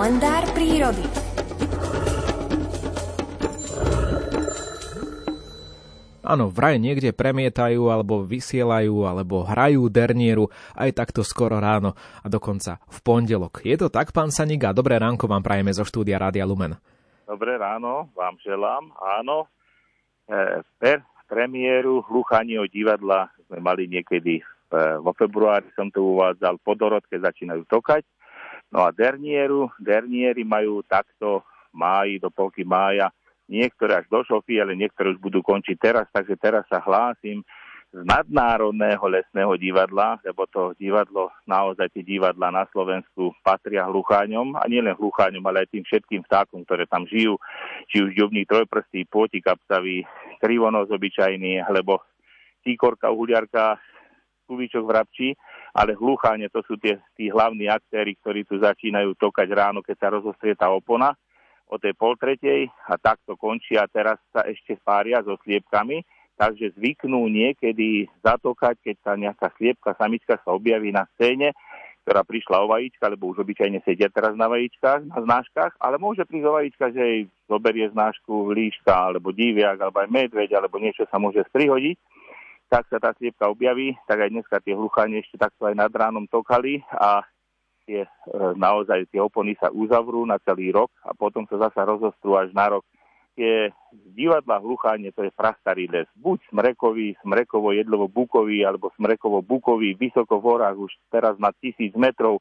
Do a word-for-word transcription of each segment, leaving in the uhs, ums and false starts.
Kalendár prírody. Áno, vraj niekde premietajú, alebo vysielajú, alebo hrajú dernieru aj takto skoro ráno a dokonca v pondelok. Je to tak, pán Saniga? Dobré ránko vám prajeme zo štúdia Rádia Lumen. Dobré ráno vám želám. Áno, e, per premiéru Rúchania divadla sme mali niekedy e, vo februári, som to uvádzal, po dorodke začínajú tokať. No a dernieru, derniery majú takto v máji, do polky mája, niektoré až do šofy, ale niektoré už budú končiť teraz, takže teraz sa hlásim z nadnárodného lesného divadla, lebo to divadlo, naozaj tie divadla na Slovensku patria hlucháňom, a nielen hlucháňom, ale aj tým všetkým vtákom, ktoré tam žijú, či už ďubní trojprstí, pôtikapcavý, krivonos obyčajný, alebo tíkorka, uhuliarka, kuvičok vrabčí, ale hlucháne to sú tie, tí hlavní aktéri, ktorí tu začínajú tokať ráno, keď sa rozostrie tá opona, o tej poltretej, a takto končí, a teraz sa ešte pária so sliepkami, takže zvyknú niekedy zatokať, keď tá nejaká sliepka, samička sa objaví na scéne, ktorá prišla o vajíčka, lebo už obyčajne sedia teraz na vajíčkach, na znáškach, ale môže prísť o vajíčka, že jej zoberie znášku líška, alebo diviak, alebo aj medveď, alebo niečo sa môže prihodiť. Tak sa tá sliepka objaví, tak aj dneska tie hlucháne ešte takto aj nad ránom tokali a Tie, naozaj tie opony sa uzavrú na celý rok a potom sa zasa rozostrú až na rok. Tie divadlá hluchánie, to je prastarý les. Buď smrekový, smrekovo-jedlovo-bukový, alebo smrekovo-bukový, vysoko v horách, už teraz na tisíc metrov.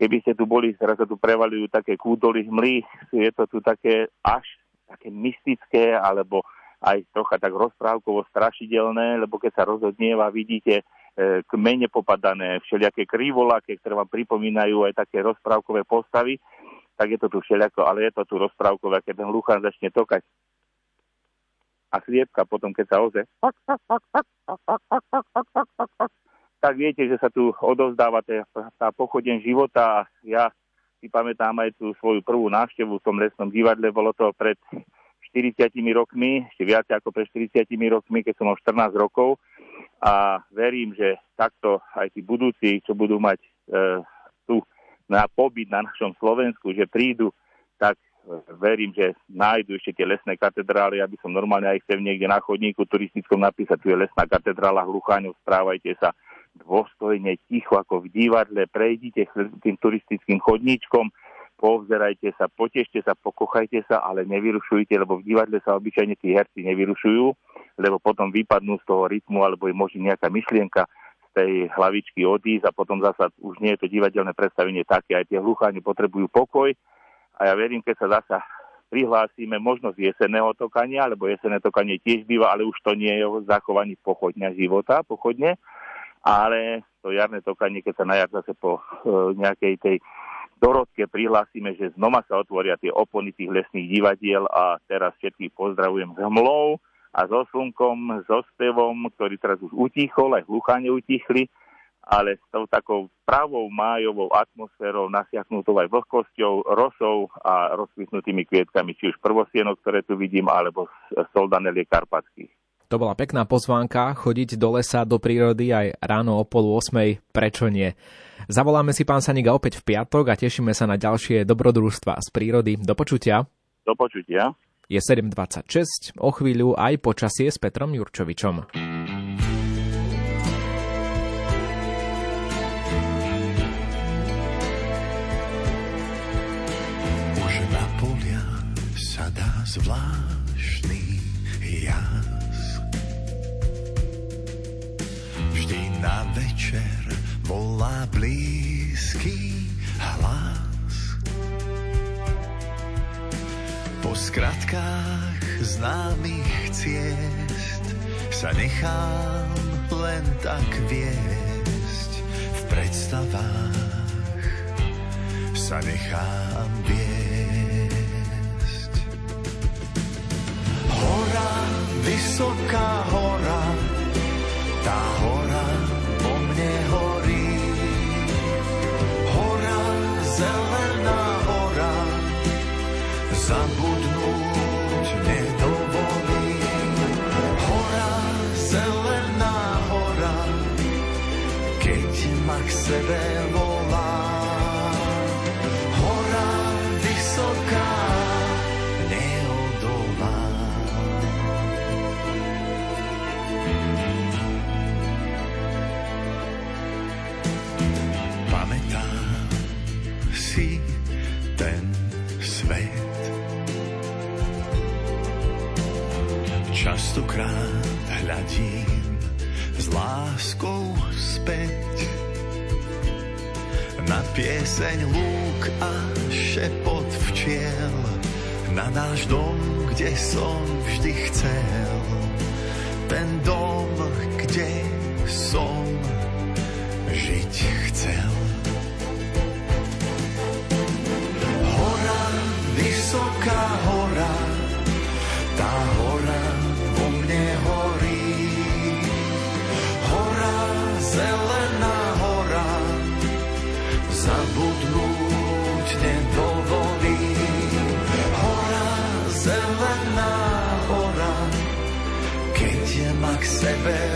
Keby ste tu boli, teraz sa tu prevalujú také kúdoly hmly, je to tu také až také mystické, alebo aj trocha tak rozprávkovo strašidelné, lebo keď sa rozhodnieva, vidíte kmene popadané, všelijaké krivolaké, ktoré vám pripomínajú aj také rozprávkové postavy, tak je to tu všelijako, ale je to tu rozprávkové, keď ten hluchán začne tokať. A sliepka potom, keď sa oze, tak viete, že sa tu odovzdáva tá pochodeň života. Ja si pamätám aj tú svoju prvú návštevu v tom lesnom divadle, bolo to pred štyridsiatimi rokmi, ešte viac ako pred štyridsiatimi rokmi, keď som mal štrnásť rokov. A verím, že takto aj tí budúci, čo budú mať e, tu na pobyt na našom Slovensku, že prídu, tak e, verím, že nájdu ešte tie lesné katedrály. Ja by som normálne aj chcel niekde na chodníku turistickom napísať, tu je lesná katedrála Hlucháňov, správajte sa dôstojne, ticho ako v divadle, prejdite tým turistickým chodníčkom, povzerajte sa, potešte sa, pokochajte sa, ale nevyrušujte, lebo v divadle sa obyčajne tí herci nevyrušujú, lebo potom vypadnú z toho rytmu, alebo je možno nejaká myšlienka z tej hlavičky odísť a potom zasa už nie je to divadelné predstavenie také. Aj tie hlucháni potrebujú pokoj a ja verím, keď sa zasa prihlásime možnosť jesenného tokania, lebo jesenné tokanie tiež býva, ale už to nie je o zachovaní pochodňa života, pochodne, ale to jarné tokanie, keď sa na jar zase po e, nejakej tej dorodke prihlásime, že znova sa otvoria tie opony tých lesných divadiel, a teraz všetkých pozdravujem s hmlou a so slnkom, so spevom, ktorý teraz už utichol, aj hlucháne utichli, ale s tou takou pravou májovou atmosférou, nasiahnutou aj vlhkosťou, rosou a rozkvitnutými kvietkami, či už prvosienok, ktoré tu vidím, alebo soldanelie karpatských. To bola pekná pozvánka, chodiť do lesa, do prírody aj ráno o pol ôsmej, prečo nie? Zavoláme si, pán Saniga, opäť v piatok a tešíme sa na ďalšie dobrodružstva z prírody. Do počutia. Do počutia. Je sedem dvadsaťšesť, o chvíľu aj počasie s Petrom Jurčovičom. Už na polia sa dá zvláštny ja. Vždy na večer volá blízky hlas. Po skratkách známych ciest sa nechám len tak viesť. V predstavách sa nechám viesť. Hora, vysoká hora, tá hora po mne horí. Hora, zelená hora, zabudnúť nedovolí. Hora, zelená hora, keď ma k sebe volá. Hora, stokrát hľadím s láskou späť na pieseň lúk a šepot včiel, na náš dom, kde som vždy chcel. Ten dom, kde som žiť chcel. Hora, vysoká hora, tá hora vo mne horí. Hora, zelená hora, zabudnúť nedovolí. Hora, zelená hora, keď je ma k sebe